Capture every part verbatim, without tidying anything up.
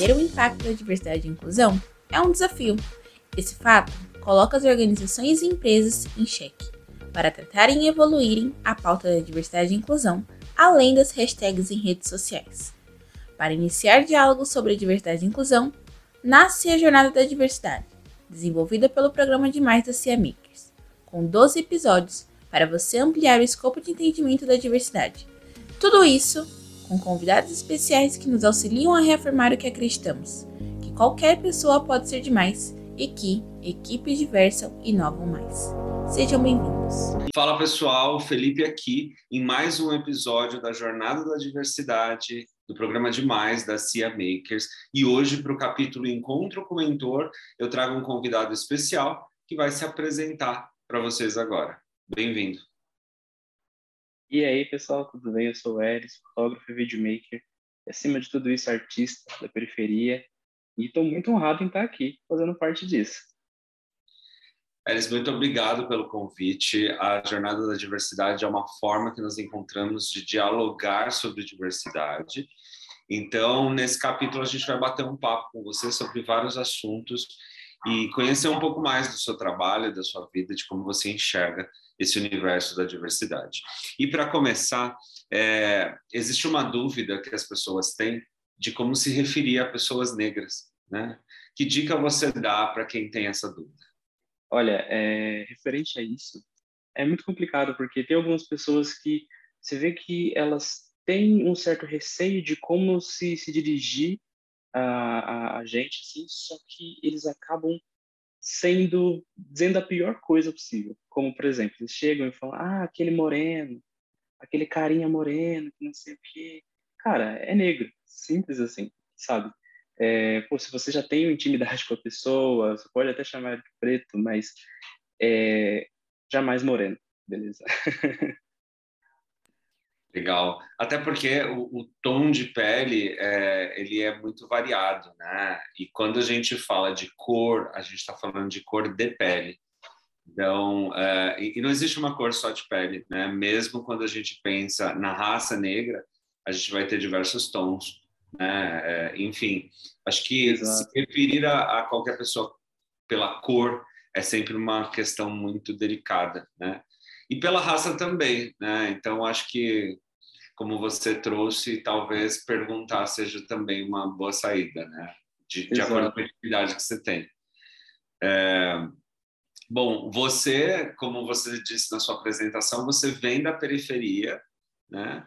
entender o impacto da diversidade e inclusão é um desafio. Esse fato coloca as organizações e empresas em xeque para tratarem e evoluírem a pauta da diversidade e inclusão, além das hashtags em redes sociais. Para iniciar diálogos sobre a diversidade e inclusão, nasce a Jornada da Diversidade, desenvolvida pelo programa de mais da Cia Makers, com doze episódios para você ampliar o escopo de entendimento da diversidade. Tudo isso com convidados especiais que nos auxiliam a reafirmar o que acreditamos, que qualquer pessoa pode ser demais e que equipes diversas inovam mais. Sejam bem-vindos. Fala pessoal, Felipe aqui em mais um episódio da Jornada da Diversidade, do programa de mais da Cia Makers. E hoje, para o capítulo Encontro com o Mentor, eu trago um convidado especial que vai se apresentar para vocês agora. Bem-vindo. E aí, pessoal, tudo bem? Eu sou o Eris, fotógrafo e videomaker, e acima de tudo isso, artista da periferia, e estou muito honrado em estar aqui, fazendo parte disso. Eris, muito obrigado pelo convite. A Jornada da Diversidade é uma forma que nós encontramos de dialogar sobre diversidade. Então, nesse capítulo, a gente vai bater um papo com você sobre vários assuntos e conhecer um pouco mais do seu trabalho, da sua vida, de como você enxerga esse universo da diversidade. E, para começar, é, existe uma dúvida que as pessoas têm de como se referir a pessoas negras, né? Que dica você dá para quem tem essa dúvida? Olha, é, referente a isso, é muito complicado, porque tem algumas pessoas que você vê que elas têm um certo receio de como se, se dirigir A, a, a gente, assim, só que eles acabam sendo, dizendo a pior coisa possível. Como, por exemplo, eles chegam e falam, ah, aquele moreno, aquele carinha moreno, que não sei o quê. Cara, é negro, simples assim, sabe? É, pô, se você já tem intimidade com a pessoa, você pode até chamar de preto, mas é, jamais moreno, beleza? Legal. Até porque o, o tom de pele, é, ele é muito variado, né? E quando a gente fala de cor, a gente está falando de cor de pele. Então, é, e não existe uma cor só de pele, né? Mesmo quando a gente pensa na raça negra, a gente vai ter diversos tons, né? É, enfim, acho que Exato. Se referir a, a qualquer pessoa pela cor é sempre uma questão muito delicada, né? E pela raça também, né? Então, acho que, como você trouxe, talvez perguntar seja também uma boa saída, né? De, de acordo com a atividade que você tem. É... Bom, você, como você disse na sua apresentação, você vem da periferia, né?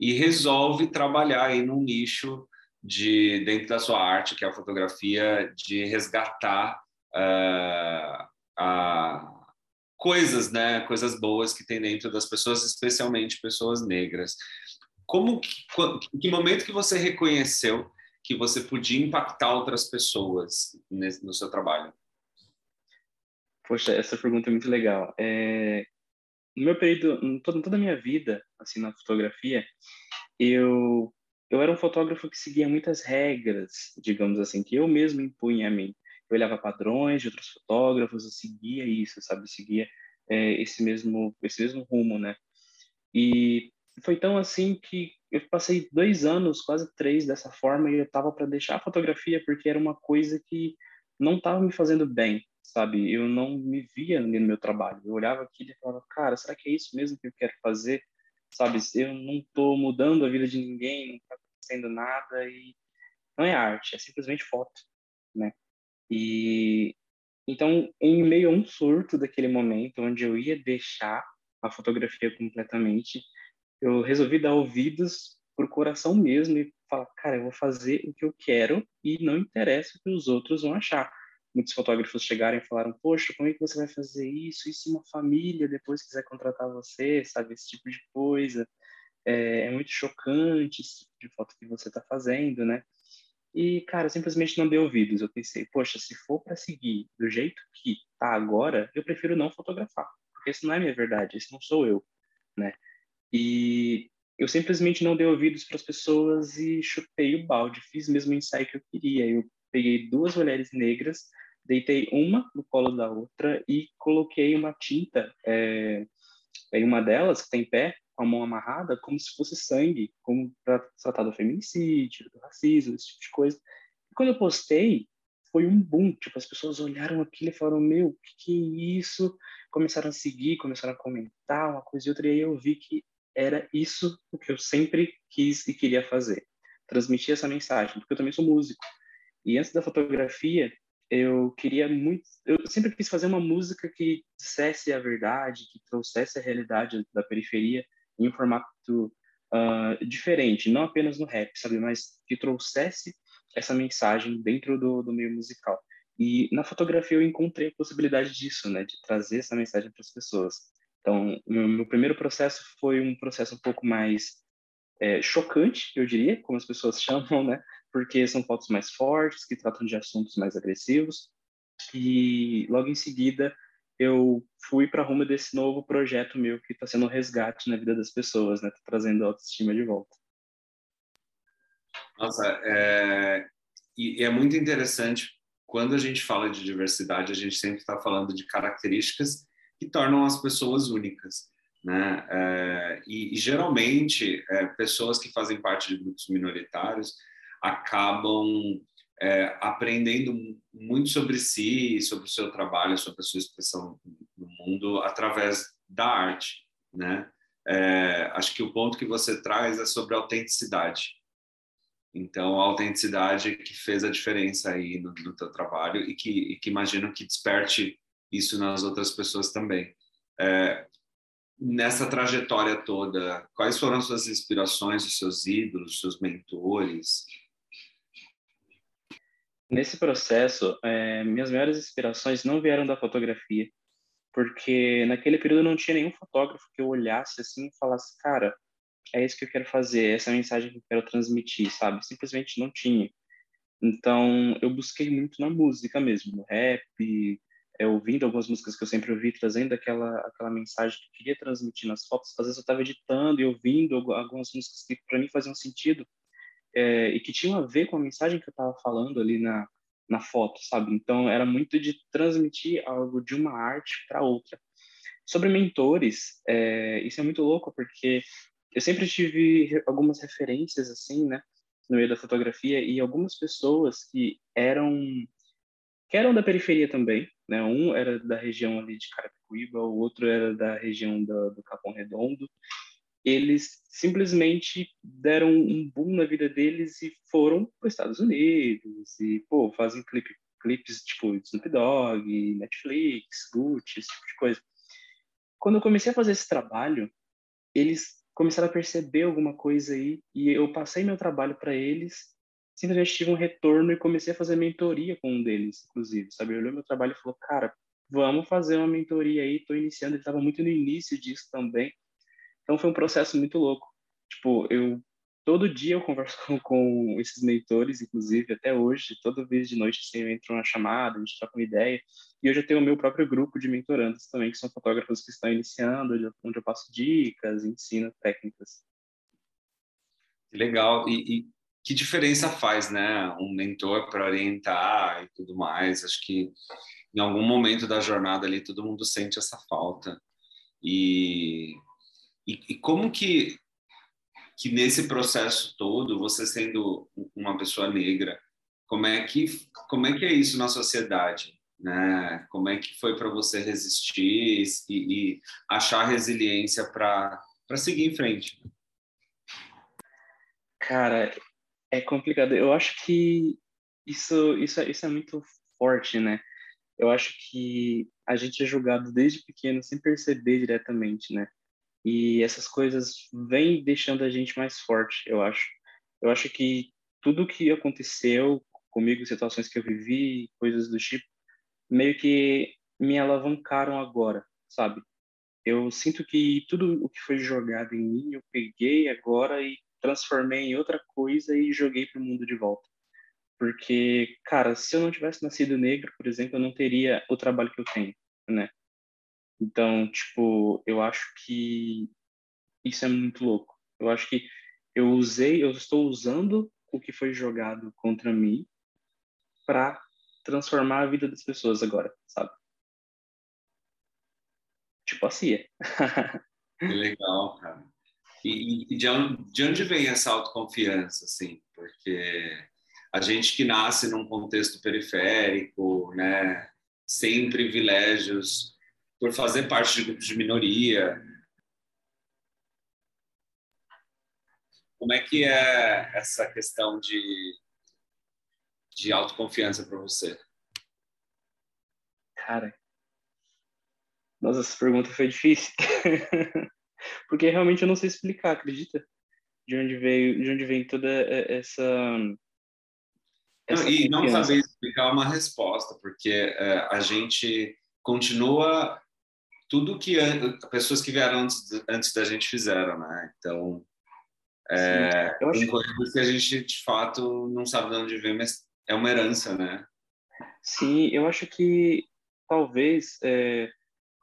E resolve trabalhar aí num nicho de, dentro da sua arte, que é a fotografia, de resgatar uh, a... coisas, né? Coisas boas que tem dentro das pessoas, especialmente pessoas negras. Como que, que momento que você reconheceu que você podia impactar outras pessoas nesse, no seu trabalho? Poxa, essa pergunta é muito legal. É, no meu período, em toda a minha vida, assim, na fotografia, eu eu era um fotógrafo que seguia muitas regras, digamos assim, que eu mesmo impunha a mim. Eu olhava padrões de outros fotógrafos, eu seguia isso, sabe? Eu seguia é, esse, mesmo, esse mesmo rumo, né? E foi tão assim que eu passei dois anos, quase três, dessa forma, e eu tava para deixar a fotografia porque era uma coisa que não tava me fazendo bem, sabe? Eu não me via no meu trabalho. Eu olhava aquilo e falava, cara, será que é isso mesmo que eu quero fazer? Sabe? Eu não tô mudando a vida de ninguém, não tá acontecendo nada, e não é arte, é simplesmente foto, né? E então, em meio a um surto daquele momento, onde eu ia deixar a fotografia completamente, eu resolvi dar ouvidos pro coração mesmo e falar, cara, eu vou fazer o que eu quero e não interessa o que os outros vão achar. Muitos fotógrafos chegaram e falaram, poxa, como é que você vai fazer isso? Isso é uma família, depois quiser contratar você, sabe? Esse tipo de coisa. É, é muito chocante esse tipo de foto que você está fazendo, né? E, cara, eu simplesmente não dei ouvidos. Eu pensei, poxa, se for para seguir do jeito que tá agora, eu prefiro não fotografar, porque isso não é minha verdade, isso não sou eu, né? E eu simplesmente não dei ouvidos para as pessoas e chutei o balde, fiz mesmo o ensaio que eu queria. Eu peguei duas mulheres negras, deitei uma no colo da outra e coloquei uma tinta é, em uma delas, que tem pé, com a mão amarrada, como se fosse sangue, como para tratar do feminicídio, do racismo, esse tipo de coisa. Quando eu postei, foi um boom. Tipo, as pessoas olharam aquilo e falaram, meu, o que, que é isso? Começaram a seguir, começaram a comentar uma coisa e outra. E aí eu vi que era isso o que eu sempre quis e queria fazer. Transmitir essa mensagem, porque eu também sou músico. E antes da fotografia, eu queria muito... Eu sempre quis fazer uma música que dissesse a verdade, que trouxesse a realidade da periferia em um formato uh, diferente, não apenas no rap, sabe? Mas que trouxesse essa mensagem dentro do, do meio musical. E na fotografia eu encontrei a possibilidade disso, né? De trazer essa mensagem para as pessoas. Então, meu, meu primeiro processo foi um processo um pouco mais é, chocante, eu diria, como as pessoas chamam, né? Porque são fotos mais fortes, que tratam de assuntos mais agressivos. E logo em seguida, eu fui para rumo desse novo projeto meu, que está sendo um resgate na vida das pessoas, né? Tá trazendo a autoestima de volta. Nossa, é... e é muito interessante, quando a gente fala de diversidade, a gente sempre está falando de características que tornam as pessoas únicas, né? É... E, e geralmente, é, pessoas que fazem parte de grupos minoritários acabam é, aprendendo muito sobre si, sobre o seu trabalho, sobre a sua expressão no mundo, através da arte, né? É, acho que o ponto que você traz é sobre a autenticidade. Então, a autenticidade que fez a diferença aí no, no teu trabalho e que, e que imagino que desperte isso nas outras pessoas também. É, nessa trajetória toda, quais foram as suas inspirações, os seus ídolos, os seus mentores? Nesse processo, é, minhas maiores inspirações não vieram da fotografia, porque naquele período não tinha nenhum fotógrafo que eu olhasse assim e falasse, cara, é isso que eu quero fazer, essa é a mensagem que eu quero transmitir, sabe? Simplesmente não tinha. Então, eu busquei muito na música mesmo, no rap, é, ouvindo algumas músicas que eu sempre ouvi, trazendo aquela, aquela mensagem que eu queria transmitir nas fotos. Às vezes eu estava editando e ouvindo algumas músicas que para mim faziam sentido, É, e que tinham a ver com a mensagem que eu estava falando ali na, na foto, sabe? Então, era muito de transmitir algo de uma arte para outra. Sobre mentores, é, isso é muito louco, porque eu sempre tive algumas referências, assim, né? No meio da fotografia, e algumas pessoas que eram, que eram da periferia também, né? Um era da região ali de Carapicuíba, o outro era da região da, do Capão Redondo. Eles simplesmente deram um boom na vida deles e foram para os Estados Unidos e, pô, fazem clipe, clipes tipo Snoop Dogg, Netflix, Gucci, esse tipo de coisa. Quando eu comecei a fazer esse trabalho, eles começaram a perceber alguma coisa aí e eu passei meu trabalho para eles, simplesmente tive um retorno e comecei a fazer mentoria com um deles, inclusive, sabe? Olhou meu trabalho e falou, cara, vamos fazer uma mentoria aí, estou iniciando, ele estava muito no início disso também. Então, foi um processo muito louco. Tipo, eu... Todo dia eu converso com, com esses mentores, inclusive, até hoje. Todo vez de noite, assim, eu entro numa chamada, a gente troca uma ideia. E hoje eu tenho o meu próprio grupo de mentorandos também, que são fotógrafos que estão iniciando, onde eu passo dicas, ensino técnicas. Que legal. E, e que diferença faz, né? Um mentor para orientar e tudo mais. Acho que em algum momento da jornada ali, todo mundo sente essa falta. E... E, e como que, que nesse processo todo, você sendo uma pessoa negra, como é que, como é que é isso na sociedade, né? Como é que foi para você resistir e, e achar resiliência para para seguir em frente? Cara, é complicado. Eu acho que isso, isso, isso é muito forte, né? Eu acho que a gente é julgado desde pequeno sem perceber diretamente, né? E essas coisas vêm deixando a gente mais forte, eu acho. Eu acho que tudo que aconteceu comigo, situações que eu vivi, coisas do tipo, meio que me alavancaram agora, sabe? Eu sinto que tudo o que foi jogado em mim, eu peguei agora e transformei em outra coisa e joguei pro mundo de volta. Porque, cara, se eu não tivesse nascido negro, por exemplo, eu não teria o trabalho que eu tenho, né? Então, tipo, eu acho que isso é muito louco. Eu acho que eu usei, eu estou usando o que foi jogado contra mim para transformar a vida das pessoas agora, sabe? Tipo a Cia. Que legal, cara. E, e de onde vem essa autoconfiança, assim? Porque a gente que nasce num contexto periférico, né, sem privilégios, por fazer parte de grupos de minoria. Como é que é essa questão de, de autoconfiança para você? Cara, nossa, essa pergunta foi difícil. Porque realmente eu não sei explicar, acredita? De onde veio, de onde vem toda essa... essa e não saber explicar uma resposta, porque é, a gente continua tudo que an- pessoas que vieram antes, antes da gente fizeram, né? Então, é, eu acho tem coisas que a gente, de fato, não sabe de onde vem, mas é uma herança, né? Sim, eu acho que talvez... É...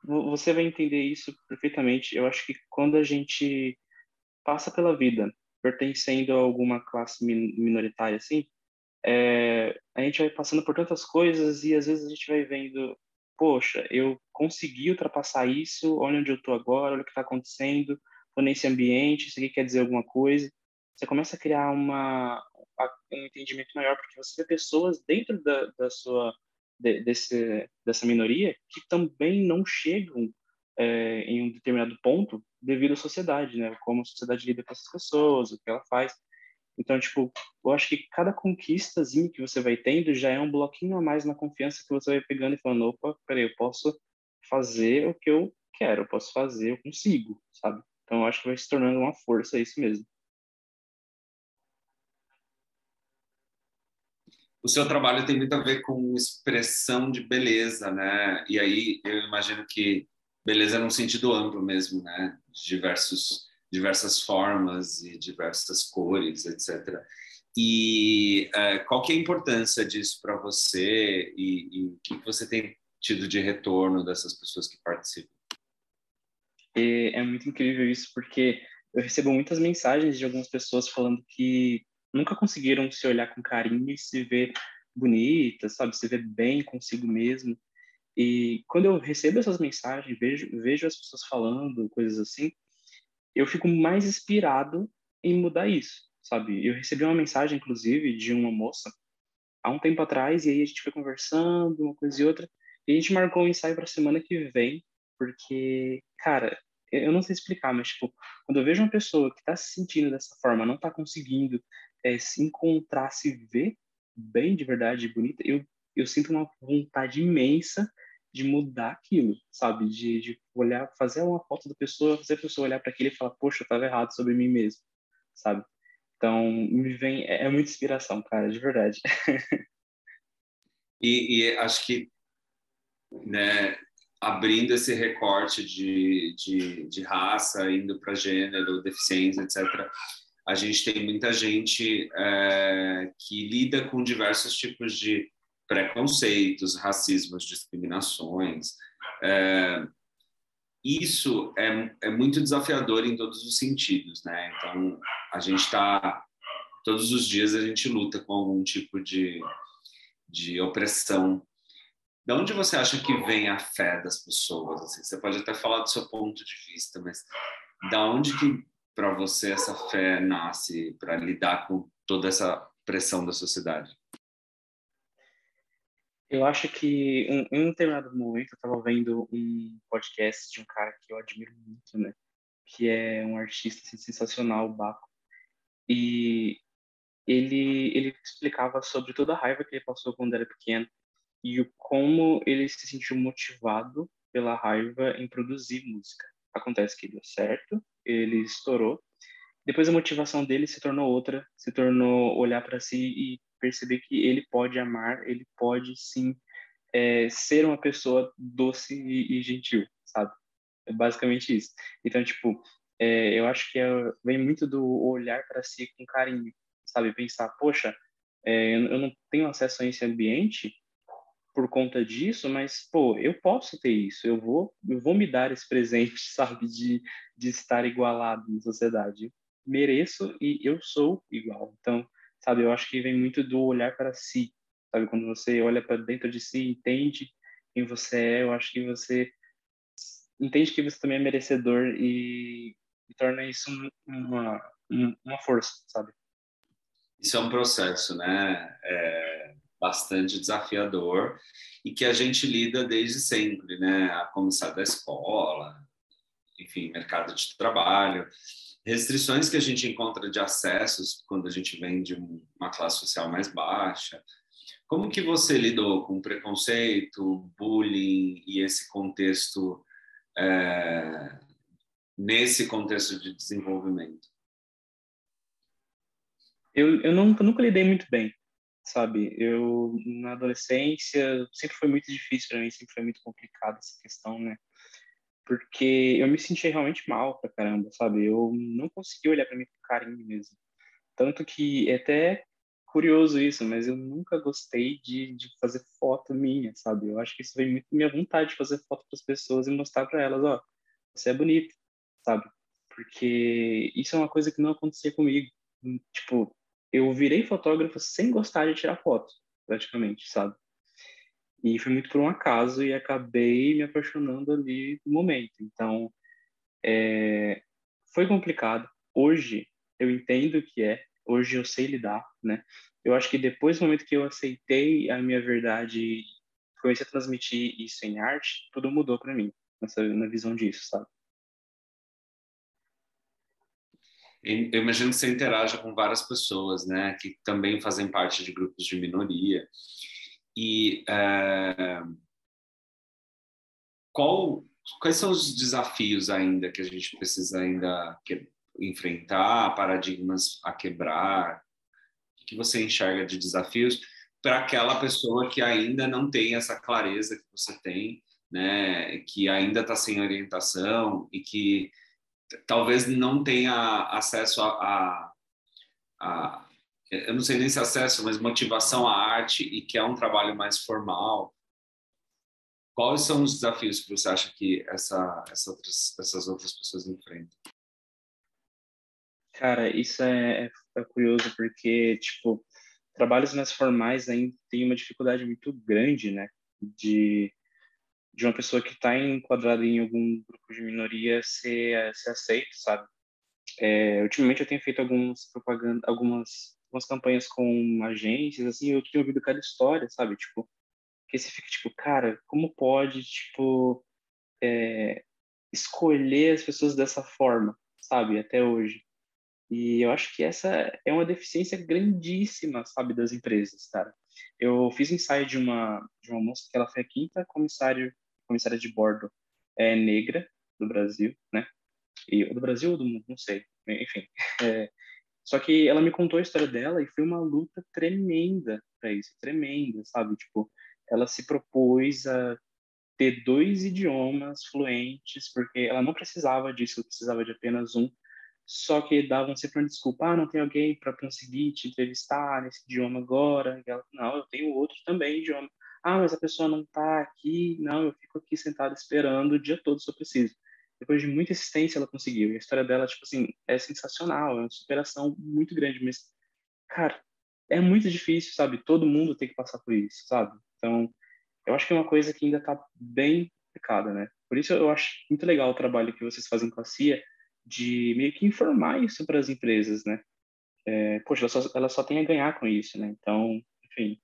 Você vai entender isso perfeitamente. Eu acho que quando a gente passa pela vida pertencendo a alguma classe minoritária, assim, é, a gente vai passando por tantas coisas e às vezes a gente vai vendo, poxa, eu consegui ultrapassar isso, olha onde eu estou agora, olha o que está acontecendo, estou nesse ambiente, isso aqui quer dizer alguma coisa. Você começa a criar uma, um entendimento maior, porque você vê pessoas dentro da, da sua... Desse, dessa minoria que também não chegam é, em um determinado ponto devido à sociedade, né? Como a sociedade lida com essas pessoas, o que ela faz. Então, tipo, eu acho que cada conquistazinha que você vai tendo já é um bloquinho a mais na confiança que você vai pegando e falando, opa, peraí, eu posso fazer o que eu quero, eu posso fazer, eu consigo, sabe? Então, eu acho que vai se tornando uma força, é isso mesmo. O seu trabalho tem muito a ver com expressão de beleza, né? E aí eu imagino que beleza num sentido amplo mesmo, né? De diversos, diversas formas e diversas cores, etcétera. E uh, qual que é a importância disso para você e o que você tem tido de retorno dessas pessoas que participam? É, é muito incrível isso, porque eu recebo muitas mensagens de algumas pessoas falando que nunca conseguiram se olhar com carinho e se ver bonita, sabe? Se ver bem consigo mesmo. E quando eu recebo essas mensagens, vejo, vejo as pessoas falando coisas assim, eu fico mais inspirado em mudar isso, sabe? Eu recebi uma mensagem, inclusive, de uma moça há um tempo atrás, e aí a gente foi conversando, uma coisa e outra, e a gente marcou um ensaio para a semana que vem, porque, cara, eu não sei explicar, mas, tipo, quando eu vejo uma pessoa que está se sentindo dessa forma, não está conseguindo É, se encontrar, se ver bem de verdade, bonita, eu, eu sinto uma vontade imensa de mudar aquilo, sabe? De, de olhar, fazer uma foto da pessoa, fazer a pessoa olhar para aquilo e falar, poxa, eu estava errado sobre mim mesmo, sabe? Então, me vem, é, é muita inspiração, cara, de verdade. e, e acho que, né, abrindo esse recorte de, de, de raça, indo para gênero, deficiência, etcétera, a gente tem muita gente é, que lida com diversos tipos de preconceitos, racismos, discriminações. É, isso é, é muito desafiador em todos os sentidos, né? Então, a gente está... Todos os dias a gente luta com algum tipo de, de opressão. De onde você acha que vem a fé das pessoas? Assim, você pode até falar do seu ponto de vista, mas da onde que... para você essa fé nasce para lidar com toda essa pressão da sociedade? Eu acho que em um, um determinado momento eu estava vendo um podcast de um cara que eu admiro muito, né? Que é um artista assim, sensacional, o Baco. E ele, ele explicava sobre toda a raiva que ele passou quando era pequeno e o como ele se sentiu motivado pela raiva em produzir música. Acontece que deu certo, ele estourou. Depois a motivação dele se tornou outra, se tornou olhar para si e perceber que ele pode amar, ele pode sim é, ser uma pessoa doce e, e gentil, sabe? É basicamente isso. Então, tipo, é, eu acho que é, vem muito do olhar para si com carinho, sabe? Pensar, poxa, é, eu não tenho acesso a esse ambiente por conta disso, mas, pô, eu posso ter isso, eu vou, eu vou me dar esse presente, sabe, de, de estar igualado na sociedade. Mereço e eu sou igual. Então, sabe, eu acho que vem muito do olhar para si, sabe, quando você olha para dentro de si, entende quem você é, eu acho que você entende que você também é merecedor e, e torna isso uma, uma força, sabe? Isso é um processo, né? É bastante desafiador e que a gente lida desde sempre, né? A começar da escola, enfim, mercado de trabalho. Restrições que a gente encontra de acessos quando a gente vem de uma classe social mais baixa. Como que você lidou com preconceito, bullying e esse contexto, é, nesse contexto de desenvolvimento? Eu, eu nunca, nunca lidei muito bem, sabe? Eu, na adolescência, sempre foi muito difícil para mim, sempre foi muito complicado essa questão, né? Porque eu me senti realmente mal pra caramba, sabe? Eu não consegui olhar pra mim com carinho mesmo. Tanto que é até curioso isso, mas eu nunca gostei de, de fazer foto minha, sabe? Eu acho que isso vem muito da minha vontade de fazer foto pras pessoas e mostrar pra elas, ó, você é bonito, sabe? Porque isso é uma coisa que não acontecia comigo. Tipo, eu virei fotógrafo sem gostar de tirar foto, praticamente, sabe? E foi muito por um acaso e acabei me apaixonando ali no momento. Então, é... foi complicado. Hoje, eu entendo o que é. Hoje eu sei lidar, né? Eu acho que depois do momento que eu aceitei a minha verdade, comecei a transmitir isso em arte, tudo mudou para mim, nessa, na visão disso, sabe? Eu imagino que você interaja com várias pessoas, né? Que também fazem parte de grupos de minoria. E uh, qual, quais são os desafios ainda que a gente precisa ainda que, enfrentar, paradigmas a quebrar? O que você enxerga de desafios para aquela pessoa que ainda não tem essa clareza que você tem, né? Que ainda está sem orientação e que talvez não tenha acesso a... a, a eu não sei nem se acesso, mas motivação à arte e que é um trabalho mais formal. Quais são os desafios que você acha que essa, essa outras, essas outras pessoas enfrentam? Cara, isso é, é curioso porque, tipo, trabalhos mais formais ainda tem uma dificuldade muito grande, né? De, de uma pessoa que está enquadrada em algum grupo de minoria ser, ser aceito, sabe? É, ultimamente eu tenho feito algumas propaganda, algumas... umas campanhas com agências, assim, eu tinha ouvido cada história, sabe? Tipo, que você fica, tipo, cara, como pode, tipo, é, escolher as pessoas dessa forma, sabe? Até hoje. E eu acho que essa é uma deficiência grandíssima, sabe? Das empresas, cara. Eu fiz um ensaio de uma, de uma moça que ela foi a quinta comissária, comissária de bordo é, negra do Brasil, né? E, do Brasil ou do mundo? Não sei. Enfim, é... Só que ela me contou a história dela e foi uma luta tremenda para isso, tremenda, sabe? Tipo, ela se propôs a ter dois idiomas fluentes, porque ela não precisava disso, ela precisava de apenas um. Só que davam sempre uma desculpa, ah, não tem alguém para conseguir te entrevistar nesse idioma agora. E ela, não, eu tenho outro também idioma. Ah, mas a pessoa não tá aqui. Não, eu fico aqui sentada esperando o dia todo se eu preciso. Depois de muita insistência, ela conseguiu. E a história dela, tipo assim, é sensacional. É uma superação muito grande. Mas, cara, é muito difícil, sabe? Todo mundo tem que passar por isso, sabe? Então, eu acho que é uma coisa que ainda tá bem complicada, né? Por isso, eu acho muito legal o trabalho que vocês fazem com a Cia de meio que informar isso para as empresas, né? É, poxa, ela só, ela só tem a ganhar com isso, né? Então, enfim.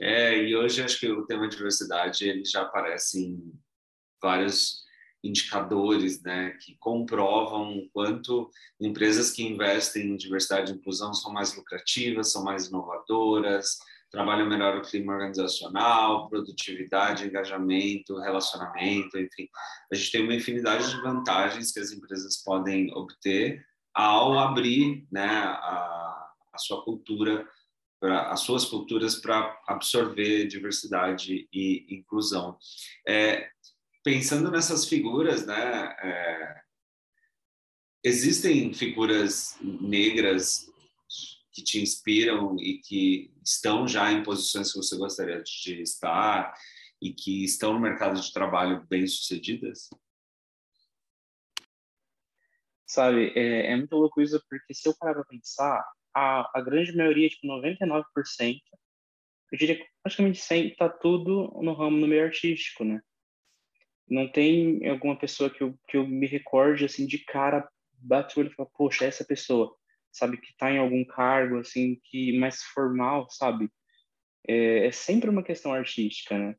É, e hoje acho que o tema diversidade, ele já aparece em vários... indicadores, né, que comprovam o quanto empresas que investem em diversidade e inclusão são mais lucrativas, são mais inovadoras, trabalham melhor o clima organizacional, produtividade, engajamento, relacionamento, enfim. A gente tem uma infinidade de vantagens que as empresas podem obter ao abrir, né, a, a sua cultura, pra, as suas culturas para absorver diversidade e inclusão. É, Pensando nessas figuras, né, é, existem figuras negras que te inspiram e que estão já em posições que você gostaria de estar e que estão no mercado de trabalho bem-sucedidas? Sabe, é, é muito louco isso, porque se eu parar para pensar, a, a grande maioria, tipo noventa e nove por cento, eu diria que praticamente cem por cento está tudo no ramo, no meio artístico, né? Não tem alguma pessoa que eu, que eu me recorde, assim, de cara, bato o olho e falo, poxa, é essa pessoa, sabe, que está em algum cargo, assim, que mais formal, sabe? É, é sempre uma questão artística, né?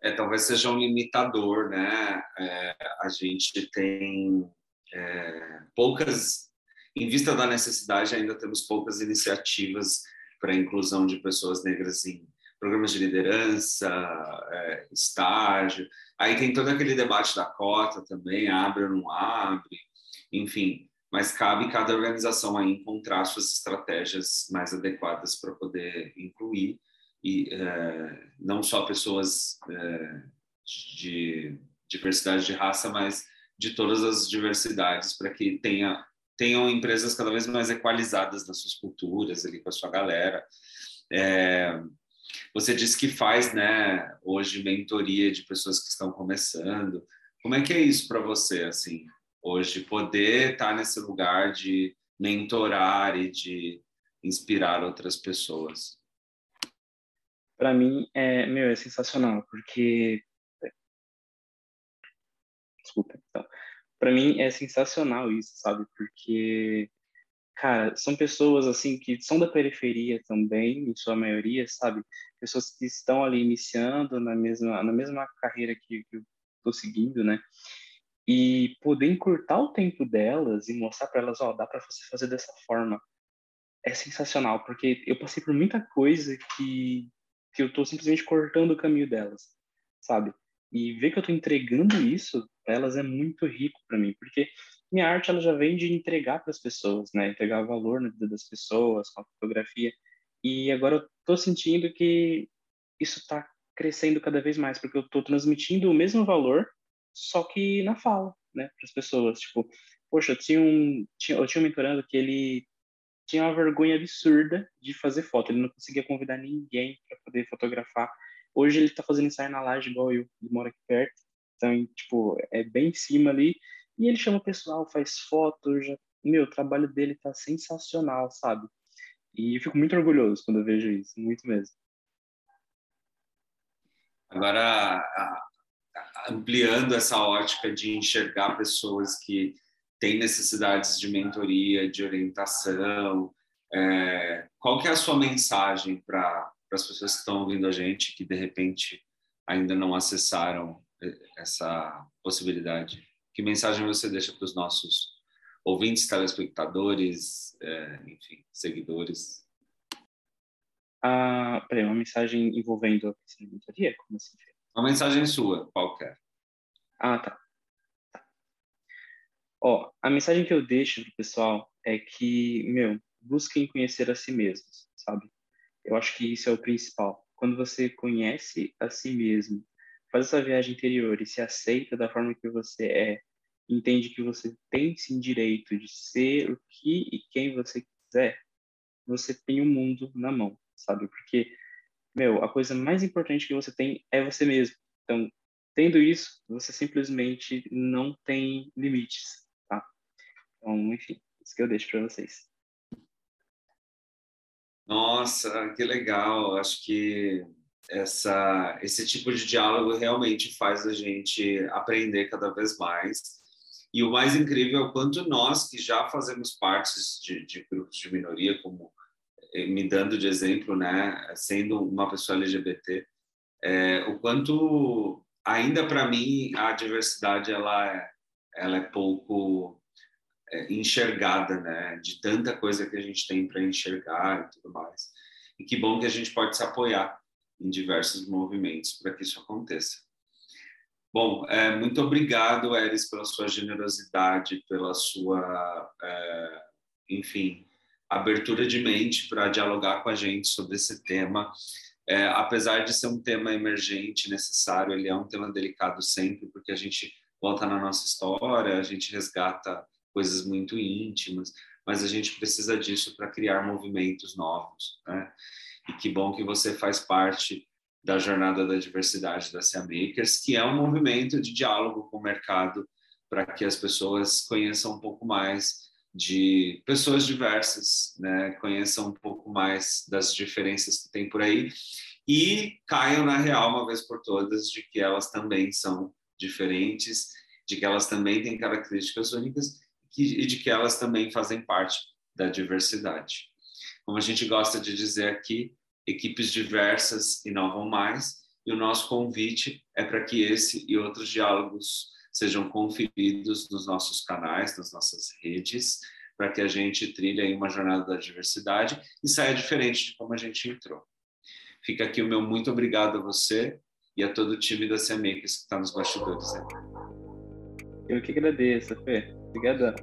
É, talvez seja um limitador, né? É, a gente tem é, poucas, em vista da necessidade, ainda temos poucas iniciativas para a inclusão de pessoas negras em programas de liderança, é, estágio. Aí tem todo aquele debate da cota também, abre ou não abre, enfim. Mas cabe cada organização aí encontrar suas estratégias mais adequadas para poder incluir e é, não só pessoas é, de diversidade de raça, mas de todas as diversidades, para que tenha, tenham empresas cada vez mais equalizadas nas suas culturas, ali com a sua galera. É, você disse que faz, né, hoje mentoria de pessoas que estão começando. Como é que é isso para você, assim, hoje, poder estar nesse lugar de mentorar e de inspirar outras pessoas? Para mim, é, meu, é sensacional, porque... Desculpa, então. Para mim é sensacional isso, sabe? Porque, cara, são pessoas, assim, que são da periferia também, em sua maioria, sabe? Pessoas que estão ali iniciando na mesma, na mesma carreira que, que eu tô seguindo, né? E poder encurtar o tempo delas e mostrar para elas, ó, oh, dá para você fazer dessa forma. É sensacional, porque eu passei por muita coisa que... que eu tô simplesmente cortando o caminho delas, sabe? E ver que eu tô entregando isso para elas é muito rico para mim, porque minha arte, ela já vem de entregar para as pessoas, né? Entregar valor na vida das pessoas, com a fotografia. E agora eu tô sentindo que isso tá crescendo cada vez mais, porque eu tô transmitindo o mesmo valor, só que na fala, né? Para as pessoas, tipo, poxa, eu tinha um, eu tinha um mentorando que ele tinha uma vergonha absurda de fazer foto. Ele não conseguia convidar ninguém para poder fotografar. Hoje ele está fazendo ensaio na laje, igual eu. Ele mora aqui perto. Então, tipo, é bem em cima ali. E ele chama o pessoal, faz foto. Já... Meu, o trabalho dele está sensacional, sabe? E eu fico muito orgulhoso quando eu vejo isso. Muito mesmo. Agora, ampliando essa ótica de enxergar pessoas que... tem necessidades de mentoria, de orientação. É, qual que é a sua mensagem para as pessoas que estão ouvindo a gente, que de repente ainda não acessaram essa possibilidade? Que mensagem você deixa para os nossos ouvintes, telespectadores, é, enfim, seguidores? Ah, peraí, uma mensagem envolvendo a mentoria? Como assim? Uma mensagem sua, qualquer. Ah, tá. Ó, a mensagem que eu deixo pro pessoal é que, meu, busquem conhecer a si mesmos, sabe? Eu acho que isso é o principal. Quando você conhece a si mesmo, faz essa viagem interior e se aceita da forma que você é, entende que você tem sim direito de ser o que e quem você quiser, você tem o mundo na mão, sabe? Porque, meu, a coisa mais importante que você tem é você mesmo. Então, tendo isso, você simplesmente não tem limites. Tá? Então, enfim, isso que eu deixo para vocês. Nossa, que legal! Acho que essa, esse tipo de diálogo realmente faz a gente aprender cada vez mais. E o mais incrível é o quanto nós, que já fazemos parte de, de grupos de minoria, como me dando de exemplo, né, sendo uma pessoa L G B T, é, o quanto... Ainda para mim, a diversidade ela é, ela é pouco enxergada, né? De tanta coisa que a gente tem para enxergar e tudo mais. E que bom que a gente pode se apoiar em diversos movimentos para que isso aconteça. Bom, é, muito obrigado, Eris, pela sua generosidade, pela sua, é, enfim, abertura de mente para dialogar com a gente sobre esse tema. É, apesar de ser um tema emergente, necessário, ele é um tema delicado sempre, porque a gente volta na nossa história, a gente resgata coisas muito íntimas, mas a gente precisa disso para criar movimentos novos, né? E que bom que você faz parte da Jornada da Diversidade da Cia Makers, que é um movimento de diálogo com o mercado para que as pessoas conheçam um pouco mais de pessoas diversas, né? Conheçam um pouco mais das diferenças que tem por aí e caiam na real uma vez por todas de que elas também são diferentes, de que elas também têm características únicas, que, e de que elas também fazem parte da diversidade. Como a gente gosta de dizer aqui, equipes diversas inovam mais, e o nosso convite é para que esse e outros diálogos sejam conferidos nos nossos canais, nas nossas redes, para que a gente trilhe aí uma jornada da diversidade e saia diferente de como a gente entrou. Fica aqui o meu muito obrigado a você e a todo o time da Cia Makers que está nos bastidores aí. Eu que agradeço, Fê. Obrigadão.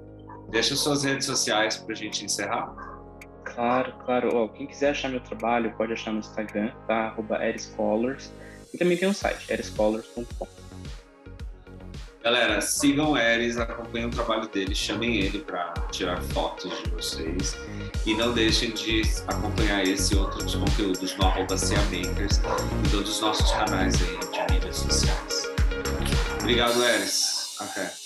Deixa suas redes sociais para a gente encerrar. Claro, claro. Ó, quem quiser achar meu trabalho pode achar no Instagram, tá? Arroba erisscholars. E também tem um site, erisscholars ponto com. Galera, sigam o Eris, acompanhem o trabalho dele, chamem ele para tirar fotos de vocês e não deixem de acompanhar esse e outros conteúdos no arroba Cia Makers e todos os nossos canais aí de mídias sociais. Obrigado, Eris. Até.